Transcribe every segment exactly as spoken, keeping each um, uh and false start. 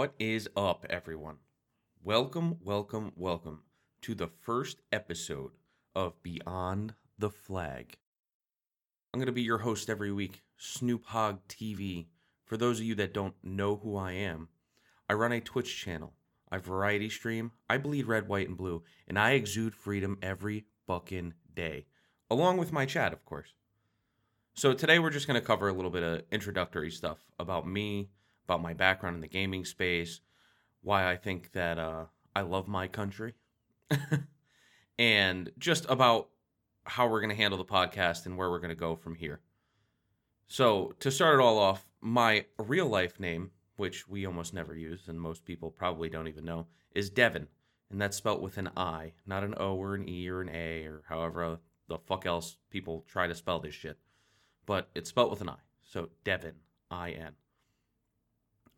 What is up, everyone? Welcome, welcome, welcome to the first episode of Beyond the Flag. I'm going to be your host every week, SnoopHogTV. For those of you that don't know who I am, I run a Twitch channel, I variety stream, I bleed red, white, and blue, and I exude freedom every fucking day, along with my chat, of course. So today we're just going to cover a little bit of introductory stuff about me, about my background in the gaming space, why I think that uh, I love my country, and just about how we're going to handle the podcast and where we're going to go from here. So to start it all off, my real life name, which we almost never use and most people probably don't even know, is Devin, and that's spelt with an I, not an O or an E or an A or however the fuck else people try to spell this shit, but it's spelt with an I, so Devin, I N.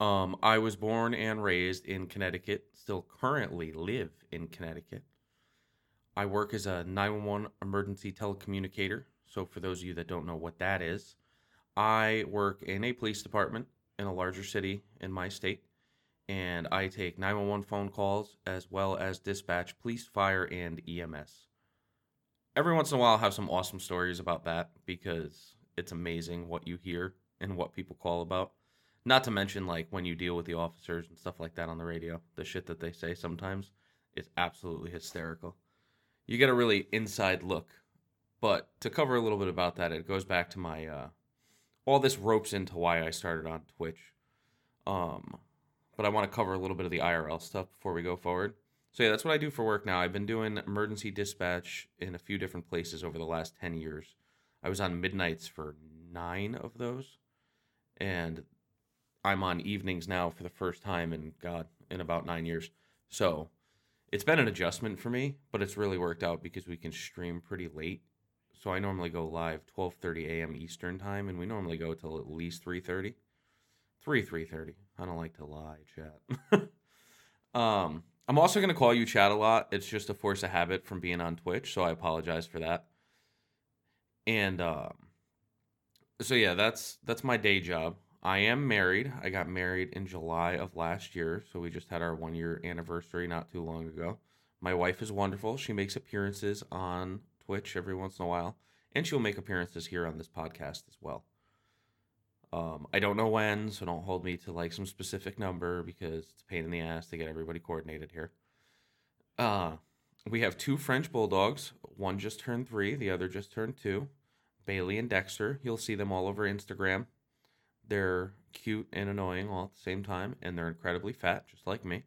Um, I was born and raised in Connecticut, still currently live in Connecticut. I work as a nine one one emergency telecommunicator, so for those of you that don't know what that is, I work in a police department in a larger city in my state, and I take nine one one phone calls as well as dispatch police, fire, and E M S. Every once in a while I'll have some awesome stories about that because it's amazing what you hear and what people call about. Not to mention, like, when you deal with the officers and stuff like that on the radio, the shit that they say sometimes is absolutely hysterical. You get a really inside look. But to cover a little bit about that, it goes back to my, uh, all this ropes into why I started on Twitch. Um, but I want to cover a little bit of the I R L stuff before we go forward. So yeah, that's what I do for work now. I've been doing emergency dispatch in a few different places over the last ten years. I was on midnights for nine of those. And I'm on evenings now for the first time in, God, in about nine years. So it's been an adjustment for me, but it's really worked out because we can stream pretty late. So I normally go live twelve thirty a.m. Eastern time, and we normally go till at least three thirty. three, three thirty. I don't like to lie, chat. um, I'm also going to call you chat a lot. It's just a force of habit from being on Twitch, so I apologize for that. And uh, so, yeah, that's that's my day job. I am married. I got married in July of last year, so we just had our one-year anniversary not too long ago. My wife is wonderful. She makes appearances on Twitch every once in a while, and she'll make appearances here on this podcast as well. Um, I don't know when, so don't hold me to like some specific number because it's a pain in the ass to get everybody coordinated here. Uh, we have two French bulldogs. One just turned three. The other just turned two. Bailey and Dexter. You'll see them all over Instagram. They're cute and annoying all at the same time, and they're incredibly fat, just like me.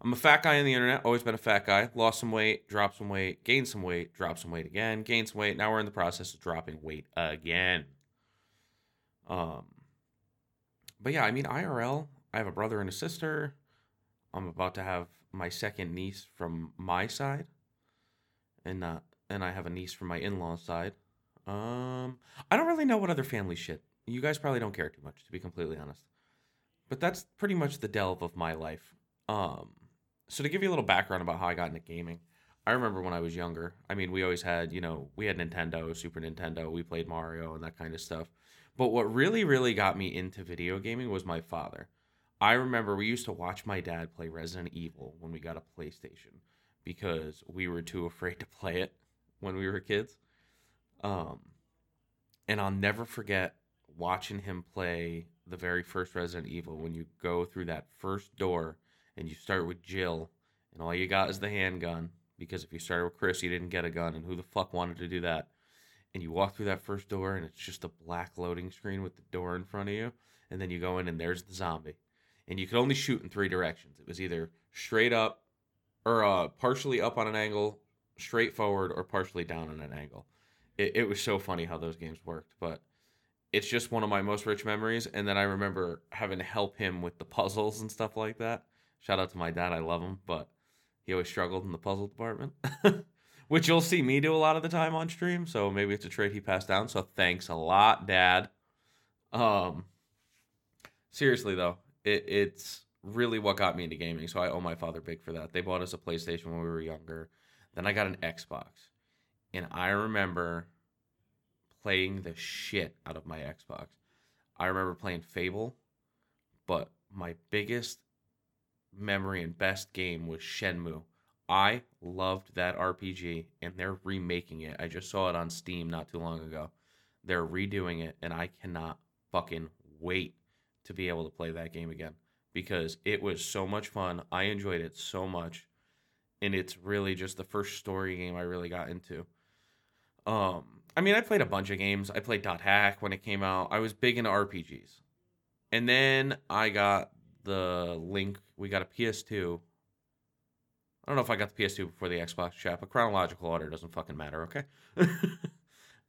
I'm a fat guy on the internet, always been a fat guy. Lost some weight, dropped some weight, gained some weight, dropped some weight again, gained some weight. Now we're in the process of dropping weight again. Um, But yeah, I mean, I R L, I have a brother and a sister. I'm about to have my second niece from my side, and uh, and I have a niece from my in-laws side. Um, I don't really know what other family shit. You guys probably don't care too much, to be completely honest. But that's pretty much the delve of my life. Um, so to give you a little background about how I got into gaming, I remember when I was younger, I mean, we always had, you know, we had Nintendo, Super Nintendo, we played Mario and that kind of stuff. But what really, really got me into video gaming was my father. I remember we used to watch my dad play Resident Evil when we got a PlayStation because we were too afraid to play it when we were kids. Um, and I'll never forget watching him play the very first Resident Evil when you go through that first door and you start with Jill and all you got is the handgun because if you started with Chris, you didn't get a gun and who the fuck wanted to do that? And you walk through that first door and it's just a black loading screen with the door in front of you and then you go in and there's the zombie. And you could only shoot in three directions. It was either straight up or uh, partially up on an angle, straight forward, or partially down on an angle. It, it was so funny how those games worked, but it's just one of my most rich memories, and then I remember having to help him with the puzzles and stuff like that. Shout out to my dad, I love him, but he always struggled in the puzzle department, which you'll see me do a lot of the time on stream, so maybe it's a trait he passed down, so thanks a lot, Dad. Um, seriously, though, it, it's really what got me into gaming, so I owe my father big for that. They bought us a PlayStation when we were younger. Then I got an Xbox, and I remember playing the shit out of my Xbox. I remember playing Fable, but my biggest memory and best game was Shenmue. I loved that R P G, and they're remaking it. I just saw it on Steam not too long ago. They're redoing it, and I cannot fucking wait to be able to play that game again because it was so much fun. I enjoyed it so much, and it's really just the first story game I really got into. Um, I mean, I played a bunch of games. I played .hack when it came out. I was big into R P Gs. And then I got the link. We got a P S two. I don't know if I got the P S two before the Xbox chat, but chronological order doesn't fucking matter, okay?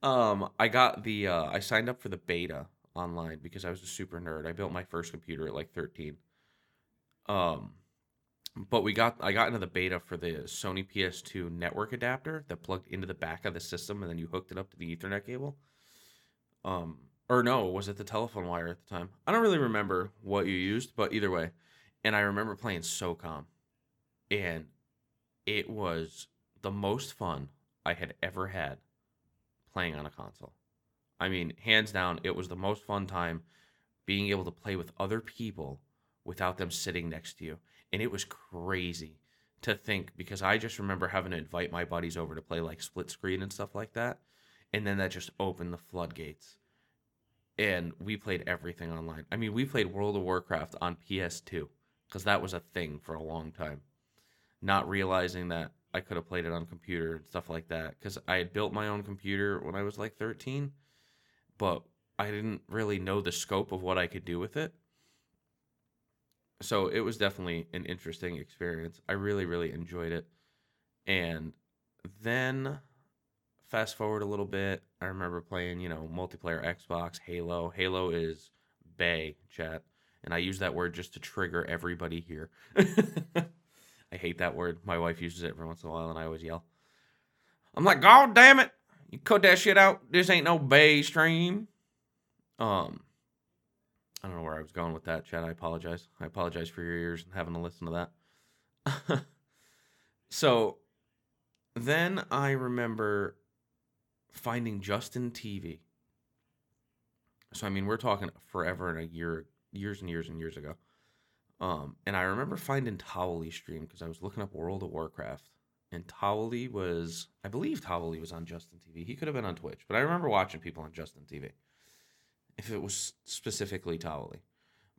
um, I got the, uh, I signed up for the beta online because I was a super nerd. I built my first computer at like thirteen. Um, but we got, I got into the beta for the Sony P S two network adapter that plugged into the back of the system and then you hooked it up to the Ethernet cable. Um, or no, was it the telephone wire at the time? I don't really remember what you used, but either way. And I remember playing SOCOM. And it was the most fun I had ever had playing on a console. I mean, hands down, it was the most fun time being able to play with other people without them sitting next to you. And it was crazy to think because I just remember having to invite my buddies over to play like split screen and stuff like that. And then that just opened the floodgates. And we played everything online. I mean, we played World of Warcraft on P S two because that was a thing for a long time. Not realizing that I could have played it on computer and stuff like that. Because I had built my own computer when I was like thirteen. But I didn't really know the scope of what I could do with it. So it was definitely an interesting experience. I really, really enjoyed it. And then fast forward a little bit. I remember playing, you know, multiplayer Xbox, Halo. Halo is bae, chat. And I use that word just to trigger everybody here. I hate that word. My wife uses it every once in a while, and I always yell. I'm like, God damn it. You cut that shit out. This ain't no bae stream. Um, I don't know where I was going with that, Chad. I apologize. I apologize for your ears and having to listen to that. So then I remember finding Justin T V. So, I mean, we're talking forever and a year, years and years and years ago. Um, and I remember finding Towley stream because I was looking up World of Warcraft. And Towley was, I believe Towley was on Justin T V. He could have been on Twitch. But I remember watching people on Justin T V. If it was specifically Towley.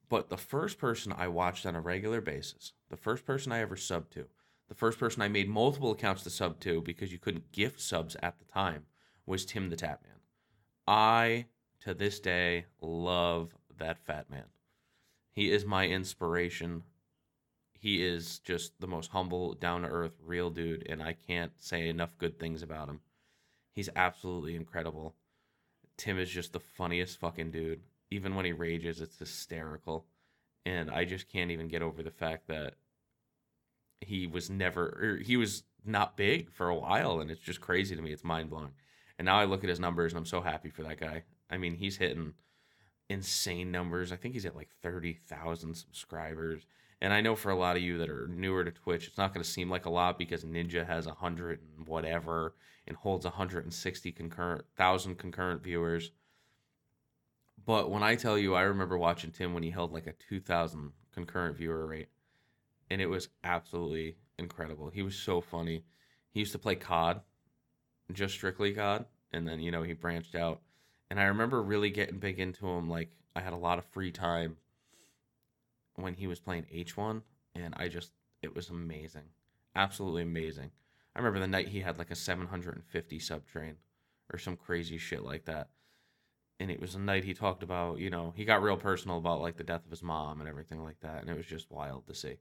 But the first person I watched on a regular basis. The first person I ever subbed to. The first person I made multiple accounts to sub to because you couldn't gift subs at the time. Was Tim the Tap Man. I, to this day, love that fat man. He is my inspiration. He is just the most humble, down-to-earth, real dude, and I can't say enough good things about him. He's absolutely incredible. Tim is just the funniest fucking dude. Even when he rages, it's hysterical. And I just can't even get over the fact that he was never, or he was not big for a while, and it's just crazy to me. It's mind-blowing. And now I look at his numbers, and I'm so happy for that guy. I mean, he's hitting insane numbers. I think he's at like thirty thousand subscribers. And I know for a lot of you that are newer to Twitch, it's not going to seem like a lot because Ninja has one hundred and whatever and holds one hundred sixty concurrent thousand concurrent viewers. But when I tell you, I remember watching Tim when he held like a two thousand concurrent viewer rate. And it was absolutely incredible. He was so funny. He used to play C O D, just strictly C O D. And then, you know, he branched out. And I remember really getting big into him. Like, I had a lot of free time when he was playing H one, and I just, it was amazing. Absolutely amazing. I remember the night he had like a seven hundred fifty sub train or some crazy shit like that. And it was a night he talked about, you know, he got real personal about like the death of his mom and everything like that. And it was just wild to see.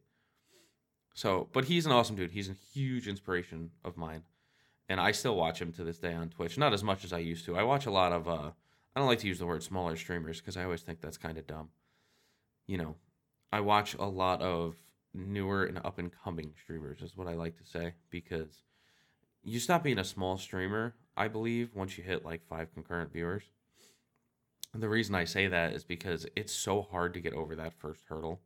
So, but he's an awesome dude. He's a huge inspiration of mine. And I still watch him to this day on Twitch. Not as much as I used to. I watch a lot of, uh, I don't like to use the word smaller streamers because I always think that's kind of dumb. You know, I watch a lot of newer and up-and-coming streamers is what I like to say. Because you stop being a small streamer, I believe, once you hit like five concurrent viewers. And the reason I say that is because it's so hard to get over that first hurdle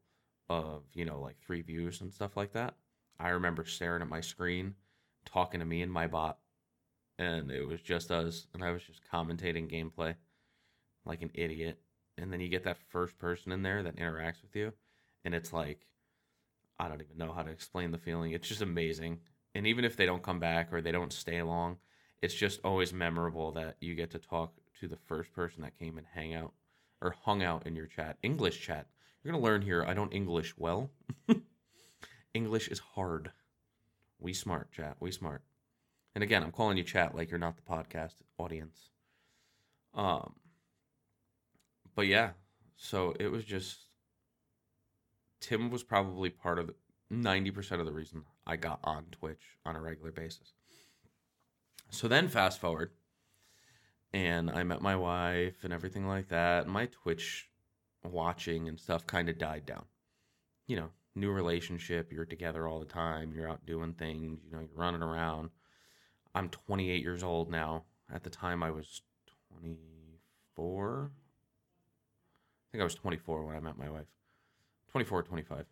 of, you know, like three views and stuff like that. I remember staring at my screen, talking to me and my bot, and it was just us, and I was just commentating gameplay like an idiot. And then you get that first person in there that interacts with you, and it's like, I don't even know how to explain the feeling. It's just amazing. And even if they don't come back or they don't stay long, it's just always memorable that you get to talk to the first person that came and hang out or hung out in your chat. English chat. You're going to learn here. I don't English well. English is hard. We smart, chat. We smart. And again, I'm calling you chat like you're not the podcast audience. Um, but yeah, so it was just, Tim was probably part of the, ninety percent of the reason I got on Twitch on a regular basis. So then fast forward, and I met my wife and everything like that. My Twitch watching and stuff kind of died down. You know, new relationship, you're together all the time, you're out doing things, you know, you're running around. I'm twenty-eight years old now. At the time, I was twenty-four. I think I was twenty-four when I met my wife. twenty-four, twenty-five.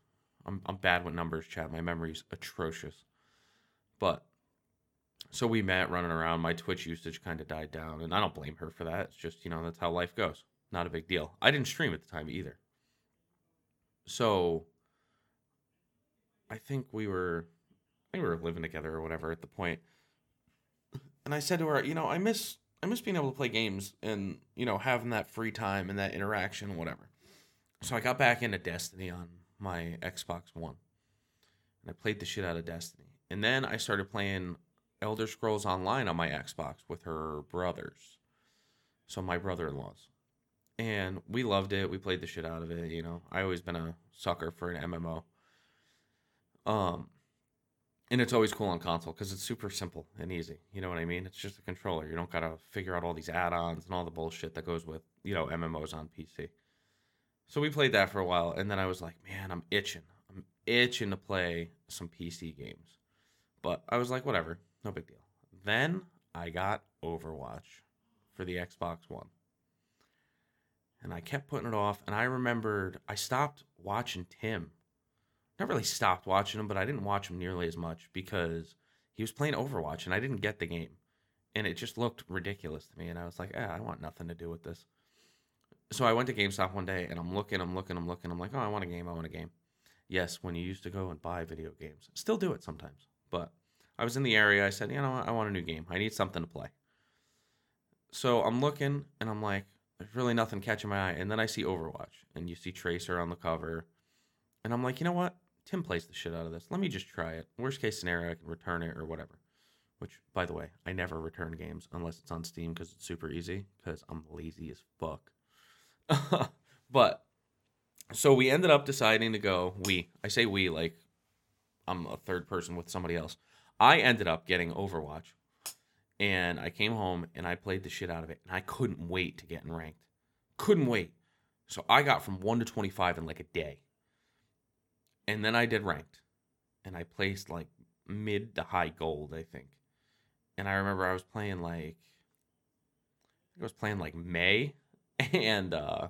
I'm I'm bad with numbers, chat. My memory's atrocious. But, so we met running around. My Twitch usage kind of died down, and I don't blame her for that. It's just, you know, that's how life goes. Not a big deal. I didn't stream at the time either. So, I think we were, I think we were living together or whatever at the point. And I said to her, you know, I miss I miss being able to play games and, you know, having that free time and that interaction, whatever. So I got back into Destiny on my Xbox One. And I played the shit out of Destiny. And then I started playing Elder Scrolls Online on my Xbox with her brothers. So my brother-in-laws. And we loved it. We played the shit out of it, you know. I always been a sucker for an M M O. Um... And it's always cool on console because it's super simple and easy. You know what I mean? It's just a controller. You don't got to figure out all these add-ons and all the bullshit that goes with, you know, M M Os on P C. So we played that for a while. And then I was like, man, I'm itching. I'm itching to play some P C games. But I was like, whatever. No big deal. Then I got Overwatch for the Xbox One. And I kept putting it off. And I remembered I stopped watching Tim. Not really stopped watching him, but I didn't watch him nearly as much because he was playing Overwatch and I didn't get the game. And it just looked ridiculous to me. And I was like, eh, I want nothing to do with this. So I went to GameStop one day and I'm looking, I'm looking, I'm looking. I'm like, oh, I want a game. I want a game. Yes, when you used to go and buy video games. Still do it sometimes. But I was in the area. I said, you know, I want a new game. I need something to play. So I'm looking and I'm like, there's really nothing catching my eye. And then I see Overwatch and you see Tracer on the cover. And I'm like, you know what? Tim plays the shit out of this. Let me just try it. Worst case scenario, I can return it or whatever. Which, by the way, I never return games unless it's on Steam because it's super easy because I'm lazy as fuck. But, so we ended up deciding to go, we, I say we like I'm a third person with somebody else. I ended up getting Overwatch and I came home and I played the shit out of it and I couldn't wait to get in ranked. Couldn't wait. So I got from one to twenty-five in like a day. And then I did ranked, and I placed, like, mid to high gold, I think. And I remember I was playing, like, I was playing, like, May and uh,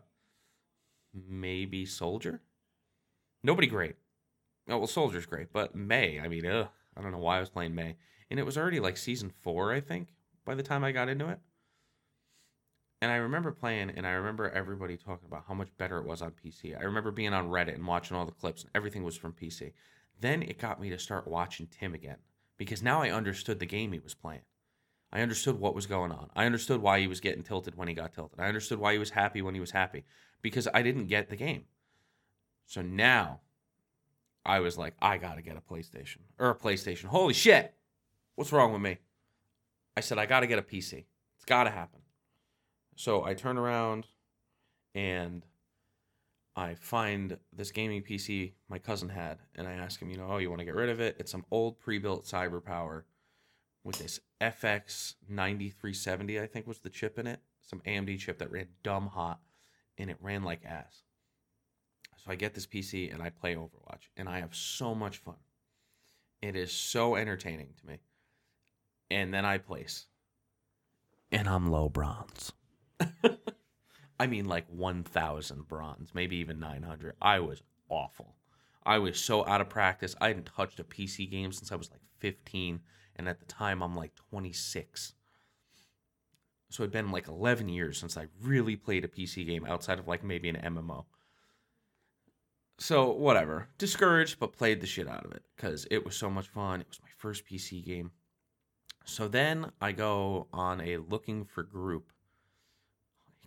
maybe Soldier. Nobody great. Oh, well, Soldier's great, but May, I mean, ugh, I don't know why I was playing May. And it was already, like, Season four, I think, by the time I got into it. And I remember playing, and I remember everybody talking about how much better it was on P C. I remember being on Reddit and watching all the clips, and everything was from P C. Then it got me to start watching Tim again, because now I understood the game he was playing. I understood what was going on. I understood why he was getting tilted when he got tilted. I understood why he was happy when he was happy, because I didn't get the game. So now, I was like, I gotta get a PlayStation. Or a PlayStation. Holy shit! What's wrong with me? I said, I gotta get a P C. It's gotta happen. So I turn around and I find this gaming P C my cousin had. And I ask him, you know, oh, you want to get rid of it? It's some old pre-built CyberPower with this F X ninety-three seventy, I think was the chip in it. Some A M D chip that ran dumb hot. And it ran like ass. So I get this P C and I play Overwatch. And I have so much fun. It is so entertaining to me. And then I place. And I'm low bronze. I mean, like one thousand bronze, maybe even nine hundred. I was awful. I was so out of practice. I hadn't touched a P C game since I was like fifteen, and at the time I'm like twenty-six. So it'd been like eleven years since I really played a P C game outside of like maybe an M M O. So, whatever. Discouraged, but played the shit out of it because it was so much fun. It was my first P C game. So then I go on a looking for group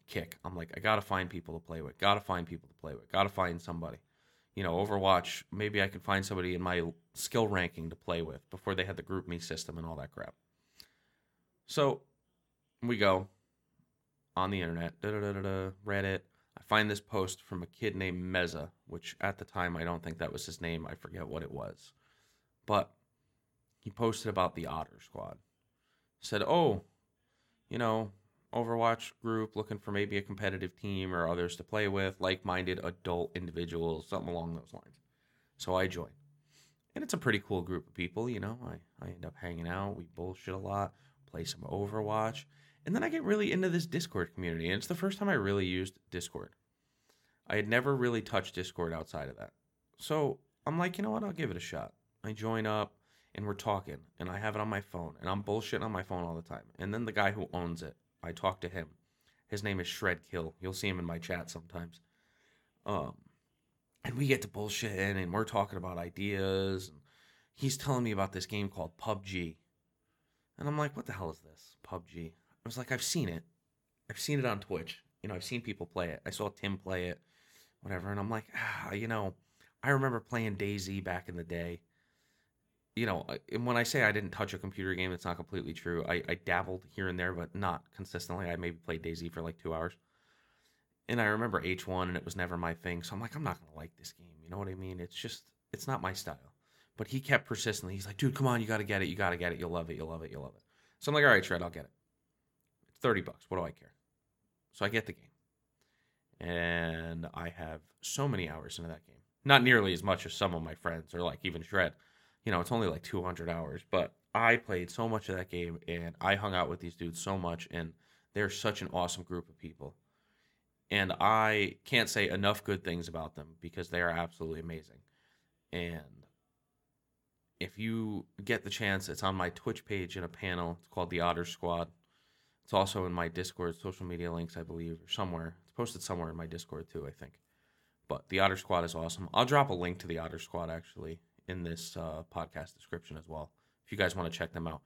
kick. I'm like, I got to find people to play with. Got to find people to play with. Got to find somebody. You know, Overwatch, maybe I could find somebody in my skill ranking to play with before they had the group me system and all that crap. So we go on the internet, da da da da, Reddit. I find this post from a kid named Meza, which at the time, I don't think that was his name. I forget what it was. But he posted about the Otter Squad. Said, oh, you know, Overwatch group looking for maybe a competitive team or others to play with, like-minded adult individuals, something along those lines. So I joined. And it's a pretty cool group of people, you know. I, I end up hanging out. We bullshit a lot, play some Overwatch. And then I get really into this Discord community, and it's the first time I really used Discord. I had never really touched Discord outside of that. So I'm like, you know what, I'll give it a shot. I join up, and we're talking, and I have it on my phone, and I'm bullshitting on my phone all the time. And then the guy who owns it, I talk to him. His name is Shred Kill. You'll see him in my chat sometimes. Um, and we get to bullshit, and we're talking about ideas. And he's telling me about this game called P U B G. And I'm like, what the hell is this, P U B G? I was like, I've seen it. I've seen it on Twitch. You know, I've seen people play it. I saw Tim play it, whatever. And I'm like, ah, you know, I remember playing DayZ back in the day. You know, and when I say I didn't touch a computer game, it's not completely true. I, I dabbled here and there, but not consistently. I maybe played DayZ for like two hours. And I remember H one, and it was never my thing. So I'm like, I'm not going to like this game. You know what I mean? It's just, it's not my style. But he kept persistently. He's like, dude, come on, you got to get it. You got to get it. You'll love it. You'll love it. You'll love it. So I'm like, all right, Shred, I'll get it. thirty bucks. What do I care? So I get the game. And I have so many hours into that game. Not nearly as much as some of my friends or like even Shred. You know, it's only like two hundred hours, but I played so much of that game, and I hung out with these dudes so much, and they're such an awesome group of people. And I can't say enough good things about them because they are absolutely amazing. And if you get the chance, it's on my Twitch page in a panel. It's called The Otter Squad. It's also in my Discord, social media links, I believe, or somewhere. It's posted somewhere in my Discord, too, I think. But the Otter Squad is awesome. I'll drop a link to the Otter Squad, actually, in this uh, podcast description as well, if you guys want to check them out.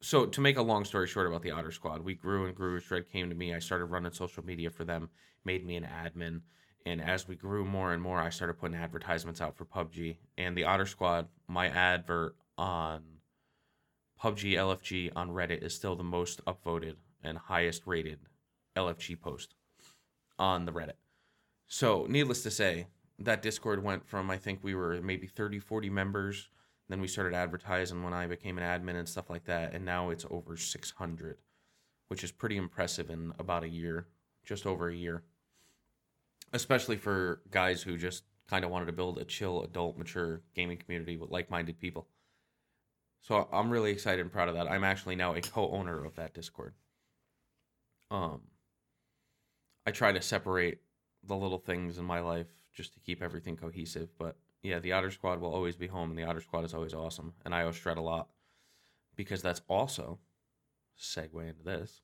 So to make a long story short about the Otter Squad, we grew and grew. Shred came to me. I started running social media for them, made me an admin. And as we grew more and more, I started putting advertisements out for P U B G. And the Otter Squad, my advert on P U B G L F G on Reddit is still the most upvoted and highest rated L F G post on the Reddit. So needless to say, that Discord went from, I think we were maybe thirty, forty members. Then we started advertising when I became an admin and stuff like that. And now it's over six hundred, which is pretty impressive in about a year, just over a year. Especially for guys who just kind of wanted to build a chill, adult, mature gaming community with like-minded people. So I'm really excited and proud of that. I'm actually now a co-owner of that Discord. Um, I try to separate the little things in my life just to keep everything cohesive. But yeah, the Otter Squad will always be home, and the Otter Squad is always awesome. And I owe Shred a lot because that's also, segue into this,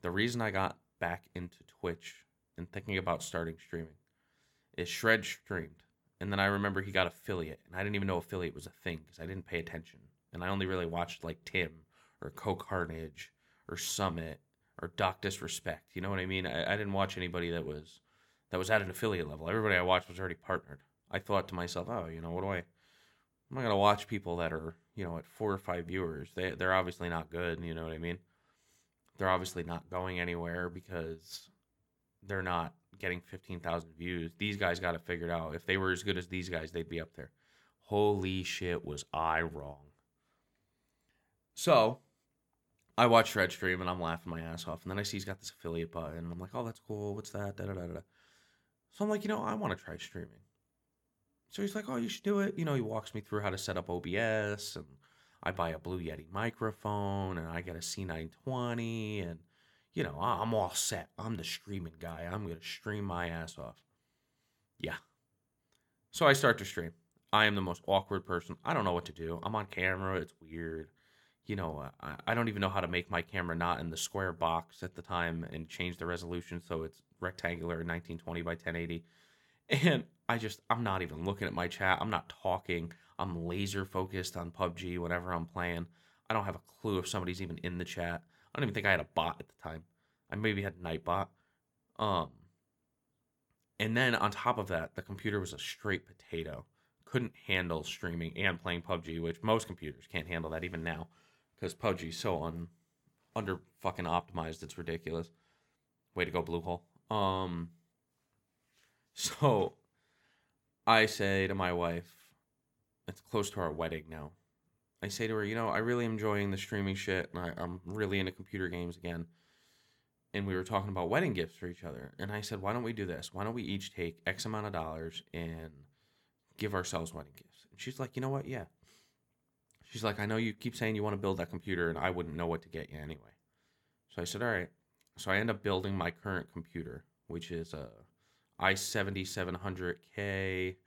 the reason I got back into Twitch and thinking about starting streaming is Shred streamed. And then I remember he got affiliate, and I didn't even know affiliate was a thing because I didn't pay attention. And I only really watched, like, Tim or Co-Carnage or Summit or Doc Disrespect. You know what I mean? I, I didn't watch anybody that was that was at an affiliate level. Everybody I watched was already partnered. I thought to myself, oh, you know, what do I... I'm not going to watch people that are, you know, at four or five viewers. They, they're obviously not good, you know what I mean? They're obviously not going anywhere because they're not getting fifteen thousand views. These guys got it figured out. If they were as good as these guys, they'd be up there. Holy shit, was I wrong. So I watch Shred stream, and I'm laughing my ass off. And then I see he's got this affiliate button, and I'm like, oh, that's cool. What's that? Da, da, da, da. So I'm like, you know, I want to try streaming. So he's like, oh, you should do it. You know, he walks me through how to set up O B S, and I buy a Blue Yeti microphone, and I get a C nine twenty, and, you know, I'm all set. I'm the streaming guy. I'm going to stream my ass off. Yeah. So I start to stream. I am the most awkward person. I don't know what to do. I'm on camera. It's weird. You know, I, I don't even know how to make my camera not in the square box at the time and change the resolution so it's rectangular nineteen twenty by ten eighty. And I just, I'm not even looking at my chat. I'm not talking. I'm laser focused on P U B G whenever I'm playing. I don't have a clue if somebody's even in the chat. I don't even think I had a bot at the time. I maybe had Nightbot. Um, and then on top of that, the computer was a straight potato. Couldn't handle streaming and playing P U B G, which most computers can't handle that even now, because P U B G is so un, under fucking optimized. It's ridiculous. Way to go, Blue Hole. Um, so I say to my wife, it's close to our wedding now. I say to her, you know, I really am enjoying the streaming shit, and I, I'm really into computer games again. And we were talking about wedding gifts for each other. And I said, why don't we do this? Why don't we each take X amount of dollars and give ourselves wedding gifts? And she's like, you know what? Yeah. She's like, I know you keep saying you want to build that computer, and I wouldn't know what to get you anyway. So I said, all right. So I end up building my current computer, which is a i seven seven hundred K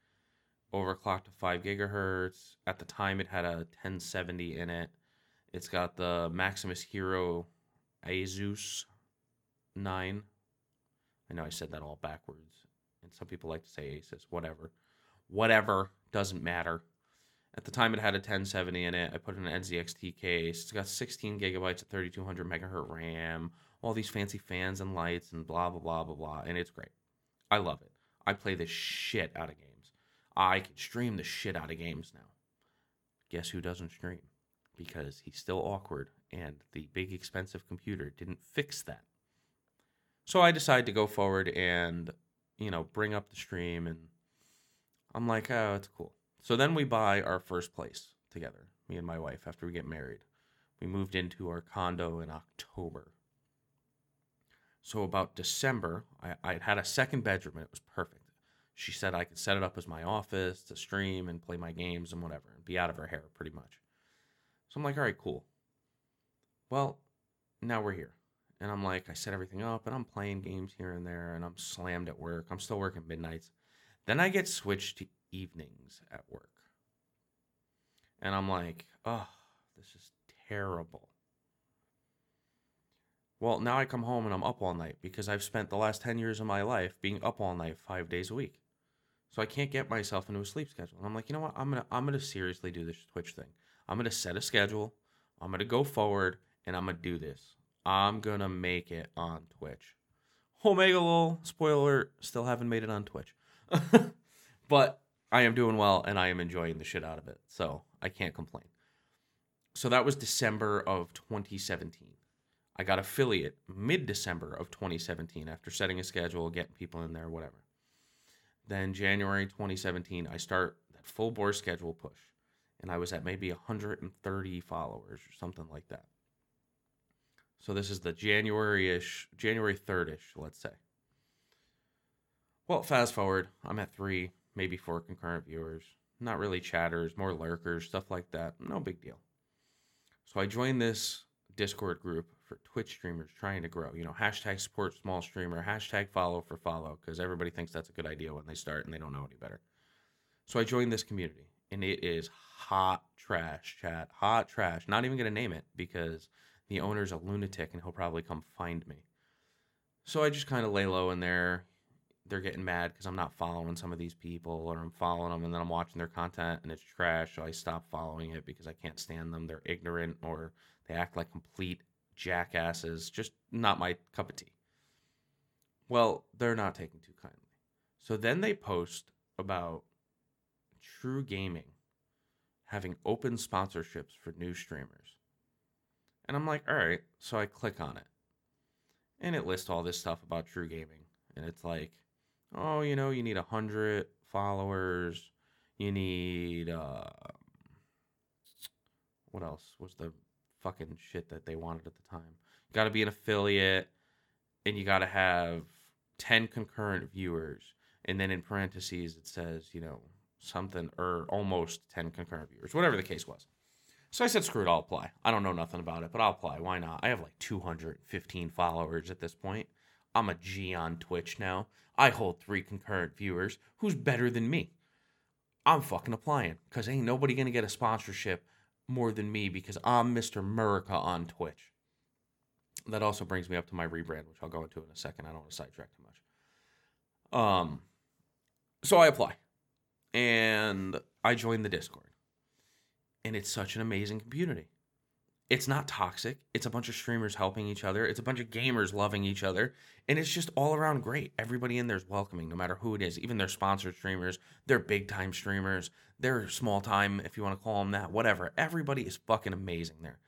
overclocked to five gigahertz. At the time, it had a ten seventy in it. It's got the Maximus Hero Asus nine. I know I said that all backwards, and some people like to say Asus. Whatever. Whatever. Doesn't matter. At the time, it had a ten seventy in it. I put in an N Z X T case. It's got sixteen gigabytes of thirty-two hundred megahertz RAM. All these fancy fans and lights and blah, blah, blah, blah, blah. And it's great. I love it. I play the shit out of games. I can stream the shit out of games now. Guess who doesn't stream? Because he's still awkward, and the big expensive computer didn't fix that. So I decide to go forward and, you know, bring up the stream, and I'm like, oh, it's cool. So then we buy our first place together, me and my wife, after we get married. We moved into our condo in October. So about December, I, I had a second bedroom, and it was perfect. She said I could set it up as my office to stream and play my games and whatever, and be out of her hair pretty much. So I'm like, all right, cool. Well, now we're here. And I'm like, I set everything up, and I'm playing games here and there, and I'm slammed at work. I'm still working midnights. Then I get switched to evenings at work. And I'm like, oh, this is terrible. Well, now I come home and I'm up all night, because I've spent the last ten years of my life being up all night five days a week. So I can't get myself into a sleep schedule. And I'm like, you know what? I'm going to I'm gonna seriously do this Twitch thing. I'm going to set a schedule. I'm going to go forward, and I'm going to do this. I'm going to make it on Twitch. Omega lol, spoiler alert, still haven't made it on Twitch. But I am doing well, and I am enjoying the shit out of it. So I can't complain. So that was December of twenty seventeen. I got affiliate mid-December of twenty seventeen after setting a schedule, getting people in there, whatever. Then January twenty seventeen, I start that full-bore schedule push, and I was at maybe one hundred thirty followers or something like that. So this is the January-ish, January third-ish, let's say. Well, fast forward, I'm at three, maybe four concurrent viewers. Not really chatters, more lurkers, stuff like that. No big deal. So I joined this Discord group for Twitch streamers trying to grow, you know, hashtag support small streamer, hashtag follow for follow, because everybody thinks that's a good idea when they start and they don't know any better. So I joined this community, and it is hot trash, chat, hot trash. Not even going to name it, because the owner's a lunatic and he'll probably come find me. So I just kind of lay low in there. They're getting mad because I'm not following some of these people, or I'm following them and then I'm watching their content and it's trash. So I stop following it because I can't stand them. They're ignorant, or they act like complete jackasses. Just not my cup of tea. Well, they're not taking too kindly. So then they post about True Gaming having open sponsorships for new streamers. And I'm like, all right. So I click on it, and it lists all this stuff about True Gaming. And it's like, oh, you know, you need one hundred followers. You need, uh, what else was the fucking shit that they wanted at the time? You got to be an affiliate, and you got to have ten concurrent viewers. And then in parentheses, it says, you know, something, or almost ten concurrent viewers, whatever the case was. So I said, screw it, I'll apply. I don't know nothing about it, but I'll apply. Why not? I have like two hundred fifteen followers at this point. I'm a G on Twitch now. I hold three concurrent viewers. Who's better than me? I'm fucking applying, because ain't nobody going to get a sponsorship more than me, because I'm Mister Murica on Twitch. That also brings me up to my rebrand, which I'll go into in a second. I don't want to sidetrack too much. Um, So I apply. And I join the Discord. And it's such an amazing community. It's not toxic. It's a bunch of streamers helping each other. It's a bunch of gamers loving each other. And it's just all around great. Everybody in there is welcoming, no matter who it is. Even their sponsored streamers, their big-time streamers, their small-time, if you want to call them that, whatever. Everybody is fucking amazing there.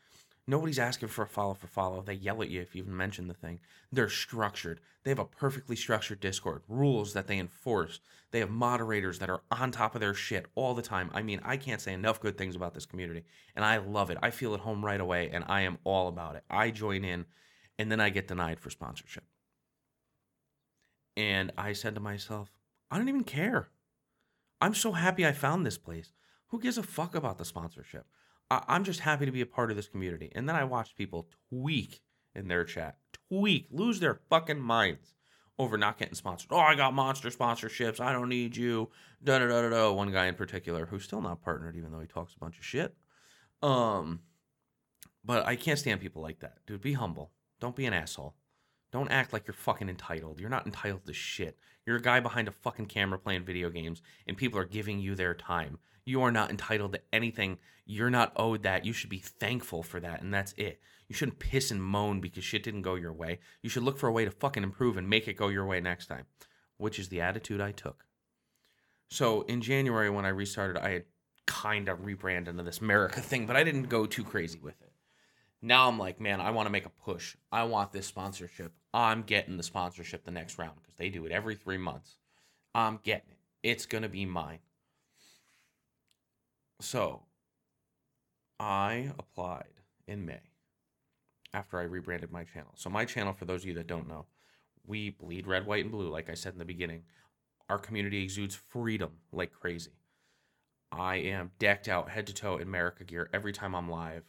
Nobody's asking for a follow for follow. They yell at you if you even mention the thing. They're structured. They have a perfectly structured Discord. Rules that they enforce. They have moderators that are on top of their shit all the time. I mean, I can't say enough good things about this community. And I love it. I feel at home right away, and I am all about it. I join in, and then I get denied for sponsorship. And I said to myself, I don't even care. I'm so happy I found this place. Who gives a fuck about the sponsorship? I'm just happy to be a part of this community. And then I watched people tweak in their chat, tweak, lose their fucking minds over not getting sponsored. Oh, I got monster sponsorships. I don't need you. Da da da da da. One guy in particular who's still not partnered, even though he talks a bunch of shit. Um, but I can't stand people like that, dude. Be humble. Don't be an asshole. Don't act like you're fucking entitled. You're not entitled to shit. You're a guy behind a fucking camera playing video games, and people are giving you their time. You are not entitled to anything. You're not owed that. You should be thankful for that, and that's it. You shouldn't piss and moan because shit didn't go your way. You should look for a way to fucking improve and make it go your way next time, which is the attitude I took. So in January when I restarted, I had kind of rebranded into this America thing, but I didn't go too crazy with it. Now I'm like, man, I want to make a push. I want this sponsorship. I'm getting the sponsorship the next round because they do it every three months. I'm getting it. It's going to be mine. So, I applied in May after I rebranded my channel. So my channel, for those of you that don't know, we bleed red, white, and blue, like I said in the beginning. Our community exudes freedom like crazy. I am decked out head to toe in America gear every time I'm live.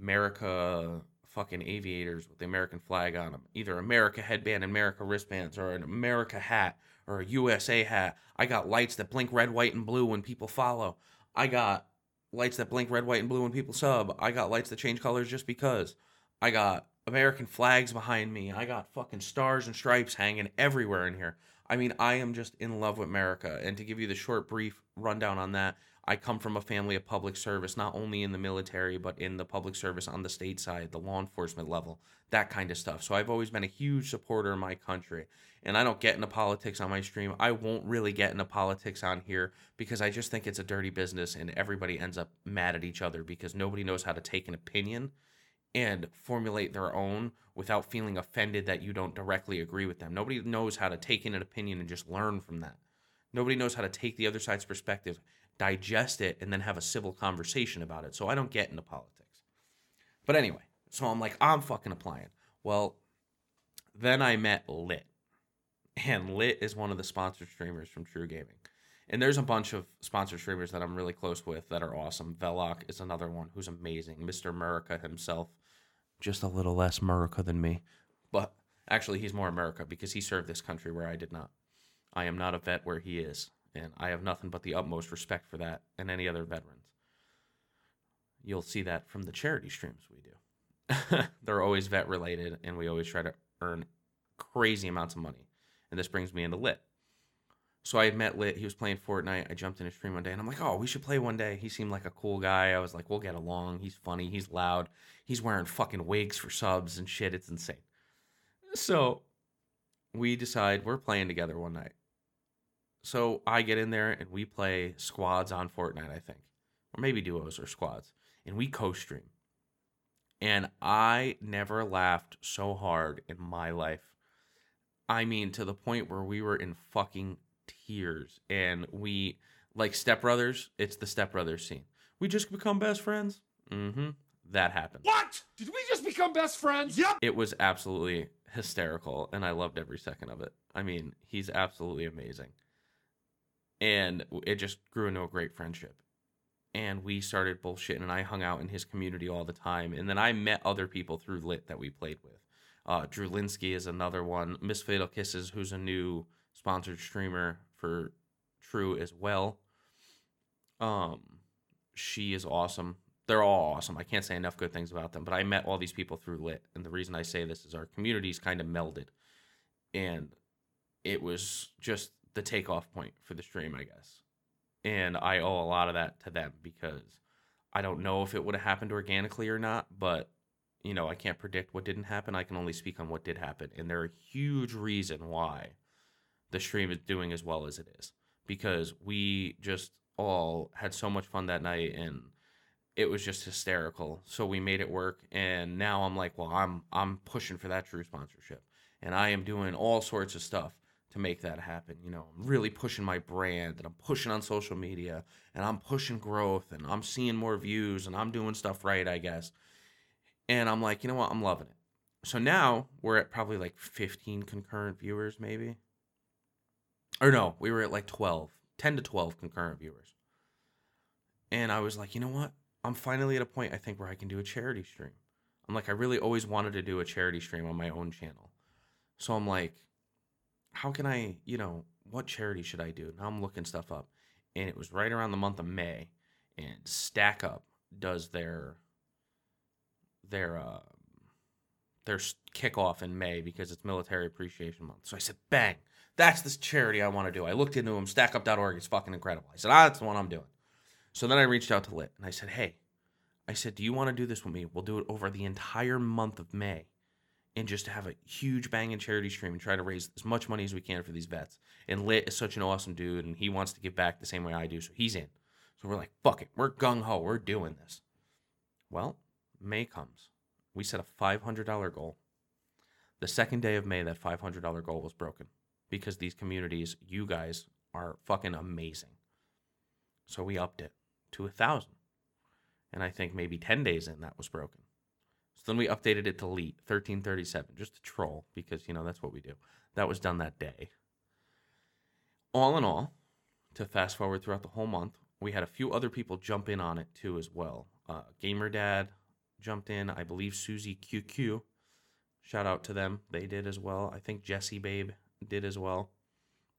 America fucking aviators with the American flag on them. Either America headband and America wristbands or an America hat or a U S A hat. I got lights that blink red, white, and blue when people follow. I got lights that blink red, white, and blue when people sub. I got lights that change colors just because. I got American flags behind me. I got fucking stars and stripes hanging everywhere in here. I mean, I am just in love with America. And to give you the short, brief rundown on that, I come from a family of public service, not only in the military, but in the public service on the state side, the law enforcement level, that kind of stuff. So I've always been a huge supporter of my country. And I don't get into politics on my stream. I won't really get into politics on here because I just think it's a dirty business and everybody ends up mad at each other because nobody knows how to take an opinion and formulate their own without feeling offended that you don't directly agree with them. Nobody knows how to take in an opinion and just learn from that. Nobody knows how to take the other side's perspective, digest it, and then have a civil conversation about it. So I don't get into politics. But anyway, so I'm like, I'm fucking applying. Well, then I met Lit. And Lit is one of the sponsored streamers from True Gaming. And there's a bunch of sponsored streamers that I'm really close with that are awesome. Velok is another one who's amazing. Mister America himself, just a little less America than me. But actually, he's more America because he served this country where I did not. I am not a vet where he is. And I have nothing but the utmost respect for that and any other veterans. You'll see that from the charity streams we do. They're always vet-related, and we always try to earn crazy amounts of money. And this brings me into Lit. So I had met Lit. He was playing Fortnite. I jumped in his stream one day, and I'm like, oh, we should play one day. He seemed like a cool guy. I was like, we'll get along. He's funny. He's loud. He's wearing fucking wigs for subs and shit. It's insane. So we decide we're playing together one night. So I get in there, and we play squads on Fortnite, I think. Or maybe duos or squads. And we co-stream. And I never laughed so hard in my life. I mean, to the point where we were in fucking tears. And we, like stepbrothers, it's the stepbrothers scene. We just become best friends? Mm-hmm. That happened. What? Did we just become best friends? Yep. It was absolutely hysterical, and I loved every second of it. I mean, he's absolutely amazing. And it just grew into a great friendship. And we started bullshitting, and I hung out in his community all the time. And then I met other people through Lit that we played with. Uh, Drew Linsky is another one. Miss Fatal Kisses, who's a new sponsored streamer for True as well. Um, she is awesome. They're all awesome. I can't say enough good things about them. But I met all these people through Lit. And the reason I say this is our communities kind of melded. And it was just the takeoff point for the stream, I guess. And I owe a lot of that to them because I don't know if it would have happened organically or not, but, you know, I can't predict what didn't happen. I can only speak on what did happen. And they're a huge reason why the stream is doing as well as it is, because we just all had so much fun that night and it was just hysterical. So we made it work. And now I'm like, well, I'm I'm pushing for that true sponsorship. And I am doing all sorts of stuff to make that happen. You know, I'm really pushing my brand, and I'm pushing on social media, and I'm pushing growth, and I'm seeing more views, and I'm doing stuff right, I guess. And I'm like, you know what? I'm loving it. So now we're at probably like fifteen concurrent viewers, maybe. Or no, we were at like twelve, ten to twelve concurrent viewers. And I was like, you know what? I'm finally at a point, I think, where I can do a charity stream. I'm like, I really always wanted to do a charity stream on my own channel. So I'm like, how can I, you know, what charity should I do? Now I'm looking stuff up. And it was right around the month of May. And StackUp does their, their, uh, their kickoff in May because it's Military Appreciation Month. So I said, bang, that's this charity I want to do. I looked into them. StackUp dot org is fucking incredible. I said, ah, that's the one I'm doing. So then I reached out to Lit. And I said, hey, I said, do you want to do this with me? We'll do it over the entire month of May. And just have a huge banging charity stream and try to raise as much money as we can for these vets. And Lit is such an awesome dude, and he wants to give back the same way I do, so he's in. So we're like, fuck it. We're gung-ho. We're doing this. Well, May comes. We set a five hundred dollars goal. The second day of May, that five hundred dollars goal was broken because these communities, you guys, are fucking amazing. So we upped it to one thousand dollars. And I think maybe ten days in, that was broken. So then we updated it to Lit, thirteen thirty-seven, just to troll, because, you know, that's what we do. That was done that day. All in all, to fast forward throughout the whole month, we had a few other people jump in on it, too, as well. Uh, GamerDad jumped in. I believe Susie Q Q, shout out to them. They did as well. I think Jesse Babe did as well.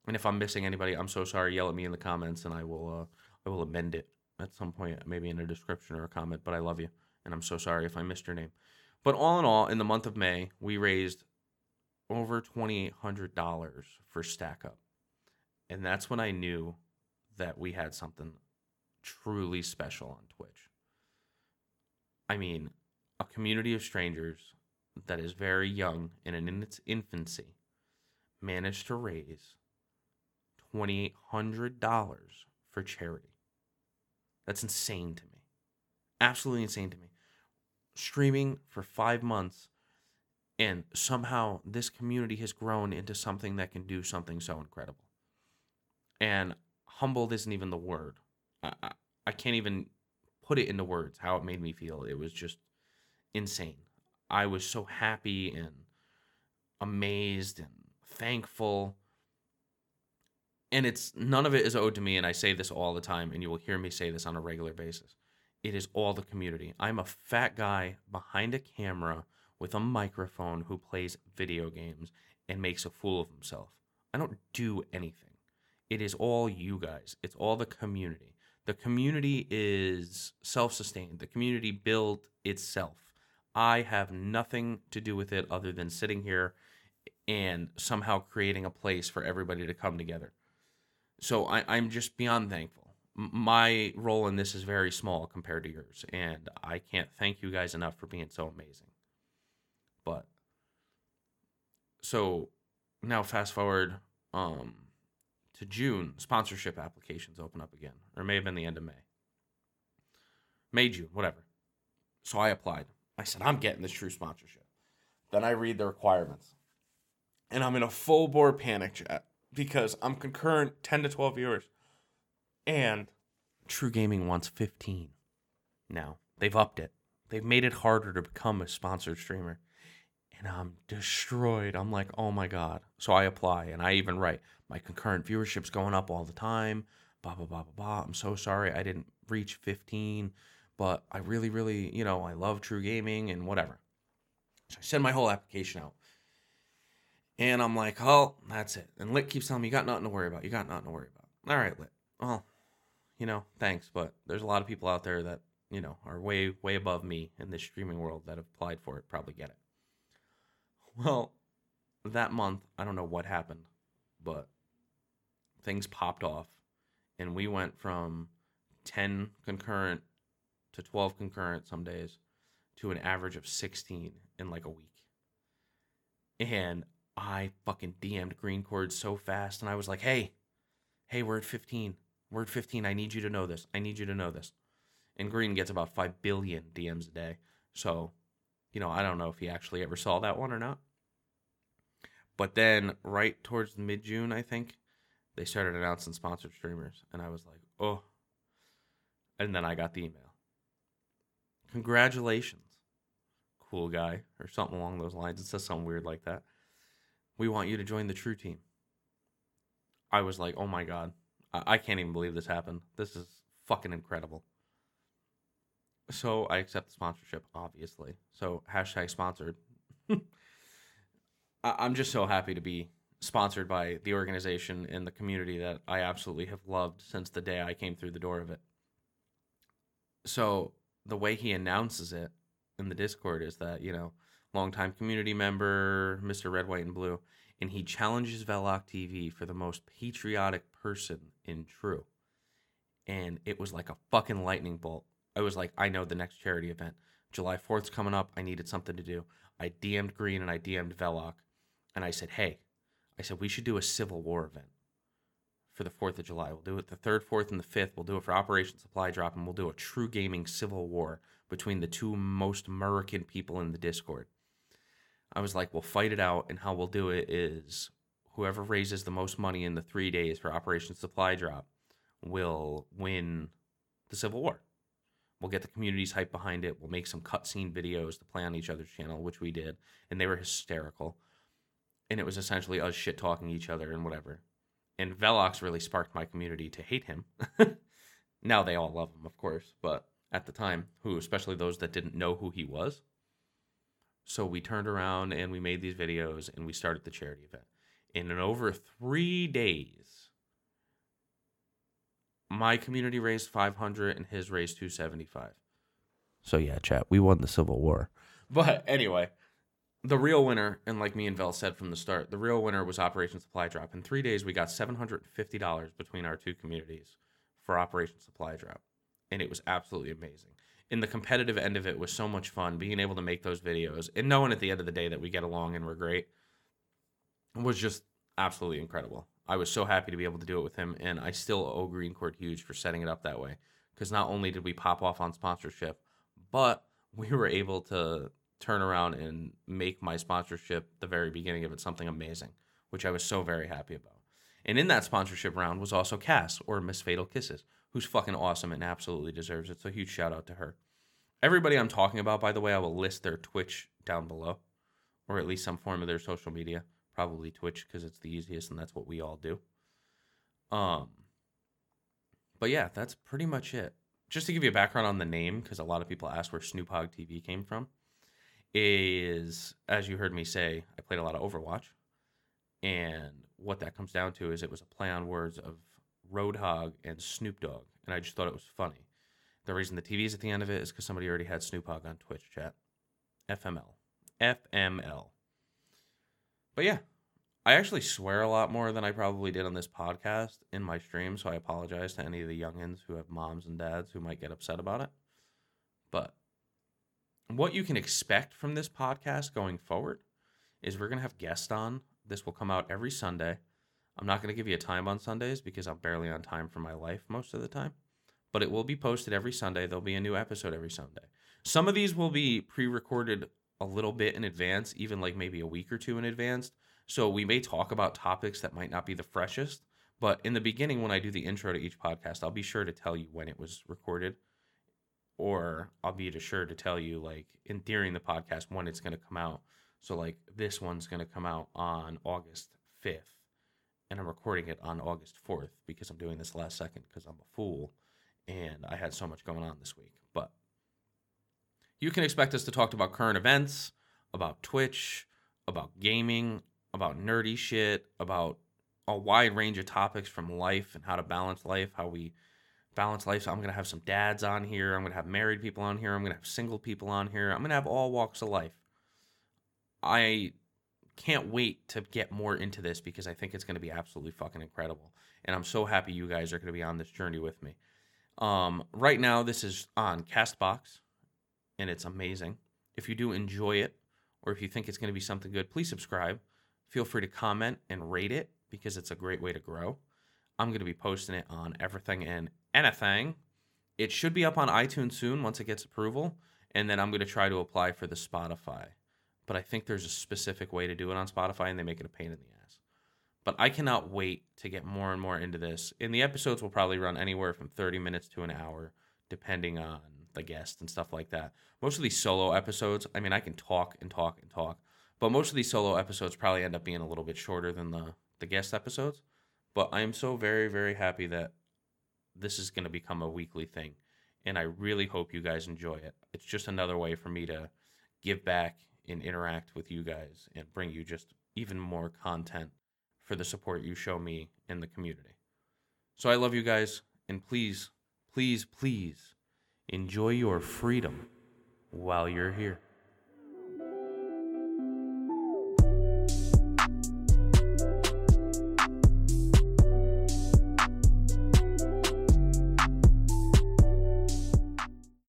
And if I'm missing anybody, I'm so sorry. Yell at me in the comments, and I will, uh, I will amend it at some point, maybe in a description or a comment, but I love you. And I'm so sorry if I missed your name. But all in all, in the month of May, we raised over two thousand eight hundred dollars for StackUp. And that's when I knew that we had something truly special on Twitch. I mean, a community of strangers that is very young and in its infancy managed to raise two thousand eight hundred dollars for charity. That's insane to me. Absolutely insane to me. Streaming for five months, and somehow this community has grown into something that can do something so incredible. And humbled isn't even the word. I, I, I can't even put it into words how it made me feel. It was just insane. I was so happy and amazed and thankful. And it's none of it is owed to me, and I say this all the time, and you will hear me say this on a regular basis. It is all the community. I'm a fat guy behind a camera with a microphone who plays video games and makes a fool of himself. I don't do anything. It is all you guys. It's all the community. The community is self-sustained. The community built itself. I have nothing to do with it other than sitting here and somehow creating a place for everybody to come together. So I, I'm just beyond thankful. My role in this is very small compared to yours, and I can't thank you guys enough for being so amazing. But, so, now fast forward um, to June, sponsorship applications open up again, or it may have been the end of May. May, June, whatever. So I applied. I said, I'm getting this true sponsorship. Then I read the requirements, and I'm in a full-bore panic chat because I'm concurrent ten to twelve viewers. And True Gaming wants fifteen now. They've upped it. They've made it harder to become a sponsored streamer. And I'm destroyed. I'm like, oh my God. So I apply, and I even write, my concurrent viewership's going up all the time, blah, blah, blah, blah, blah. I'm so sorry I didn't reach fifteen, but I really, really, you know, I love True Gaming and whatever. So I send my whole application out. And I'm like, oh, that's it. And Lit keeps telling me, you got nothing to worry about. You got nothing to worry about. All right, Lit. Well, you know, thanks, but there's a lot of people out there that, you know, are way, way above me in this streaming world that have applied for it, probably get it. Well, that month, I don't know what happened, but things popped off, and we went from ten concurrent to twelve concurrent some days to an average of sixteen in like a week. And I fucking D M'd Green Cord so fast, and I was like, hey, hey, we're at fifteen. We're at fifteen. I need you to know this. I need you to know this. And Green gets about five billion D Ms a day. So, you know, I don't know if he actually ever saw that one or not. But then right towards mid-June, I think, they started announcing sponsored streamers. And I was like, oh. And then I got the email. Congratulations, cool guy, or something along those lines. It says something weird like that. We want you to join the True team. I was like, oh my God. I, I can't even believe this happened. This is fucking incredible. So I accept the sponsorship, obviously. So hashtag sponsored. I'm just so happy to be sponsored by the organization and the community that I absolutely have loved since the day I came through the door of it. So the way he announces it in the Discord is that, you know, longtime community member, Mister Red, White, and Blue, and he challenges Velok T V for the most patriotic person in True. And it was like a fucking lightning bolt. I was like, I know the next charity event. July fourth's coming up. I needed something to do. I D M'd Green and I D M'd Velok. And I said, hey, I said, we should do a Civil War event for the fourth of July. We'll do it the third, fourth, and the fifth. We'll do it for Operation Supply Drop, and we'll do a True Gaming Civil War between the two most American people in the Discord. I was like, we'll fight it out, and how we'll do it is whoever raises the most money in the three days for Operation Supply Drop will win the Civil War. We'll get the community's hype behind it. We'll make some cutscene videos to play on each other's channel, which we did, and they were hysterical. And it was essentially us shit-talking each other and whatever. And Velok's really sparked my community to hate him. Now they all love him, of course, but at the time, who, especially those that didn't know who he was. So we turned around and we made these videos and we started the charity event. And in over three days, my community raised five hundred and his raised two seventy-five. So yeah, chat, we won the Civil War. But anyway, the real winner, and like me and Vel said from the start, the real winner was Operation Supply Drop. In three days, we got seven hundred fifty dollars between our two communities for Operation Supply Drop. And it was absolutely amazing. And the competitive end of it was so much fun, being able to make those videos, and knowing at the end of the day that we get along and we're great, was just absolutely incredible. I was so happy to be able to do it with him, and I still owe Green Cord huge for setting it up that way. Because not only did we pop off on sponsorship, but we were able to turn around and make my sponsorship, the very beginning of it, something amazing, which I was so very happy about. And in that sponsorship round was also Cass, or Miss Fatal Kisses, who's fucking awesome and absolutely deserves it. So huge shout out to her. Everybody I'm talking about, by the way, I will list their Twitch down below, or at least some form of their social media, probably Twitch because it's the easiest and that's what we all do. Um, but yeah, that's pretty much it. Just to give you a background on the name, because a lot of people ask where SnoopHogTV came from, is, as you heard me say, I played a lot of Overwatch. And what that comes down to is it was a play on words of Roadhog and Snoop Dogg. And I just thought it was funny. The reason the T V is at the end of it is because somebody already had Snoop Hogg on Twitch, chat. F M L. F M L. But yeah, I actually swear a lot more than I probably did on this podcast in my stream. So I apologize to any of the youngins who have moms and dads who might get upset about it. But what you can expect from this podcast going forward is we're going to have guests on. This will come out every Sunday. I'm not going to give you a time on Sundays because I'm barely on time for my life most of the time. But it will be posted every Sunday. There'll be a new episode every Sunday. Some of these will be pre-recorded a little bit in advance, even like maybe a week or two in advance. So we may talk about topics that might not be the freshest. But in the beginning, when I do the intro to each podcast, I'll be sure to tell you when it was recorded. Or I'll be sure to tell you, like, in during the podcast when it's going to come out. So, like, this one's going to come out on August fifth. And I'm recording it on August fourth because I'm doing this last second because I'm a fool. And I had so much going on this week. But you can expect us to talk about current events, about Twitch, about gaming, about nerdy shit, about a wide range of topics from life and how to balance life, how we balance life. So I'm going to have some dads on here. I'm going to have married people on here. I'm going to have single people on here. I'm going to have all walks of life. I can't wait to get more into this because I think it's going to be absolutely fucking incredible. And I'm so happy you guys are going to be on this journey with me. Um, right now, this is on Castbox, and it's amazing. If you do enjoy it, or if you think it's going to be something good, please subscribe. Feel free to comment and rate it because it's a great way to grow. I'm going to be posting it on everything and anything. It should be up on iTunes soon once it gets approval, and then I'm going to try to apply for the Spotify. But I think there's a specific way to do it on Spotify, and they make it a pain in the ass. But I cannot wait to get more and more into this. And the episodes will probably run anywhere from thirty minutes to an hour, depending on the guest and stuff like that. Most of these solo episodes, I mean, I can talk and talk and talk, but most of these solo episodes probably end up being a little bit shorter than the, the guest episodes. But I am so very, very happy that this is going to become a weekly thing, and I really hope you guys enjoy it. It's just another way for me to give back and interact with you guys and bring you just even more content for the support you show me in the community. So I love you guys, and please, please, please enjoy your freedom while you're here.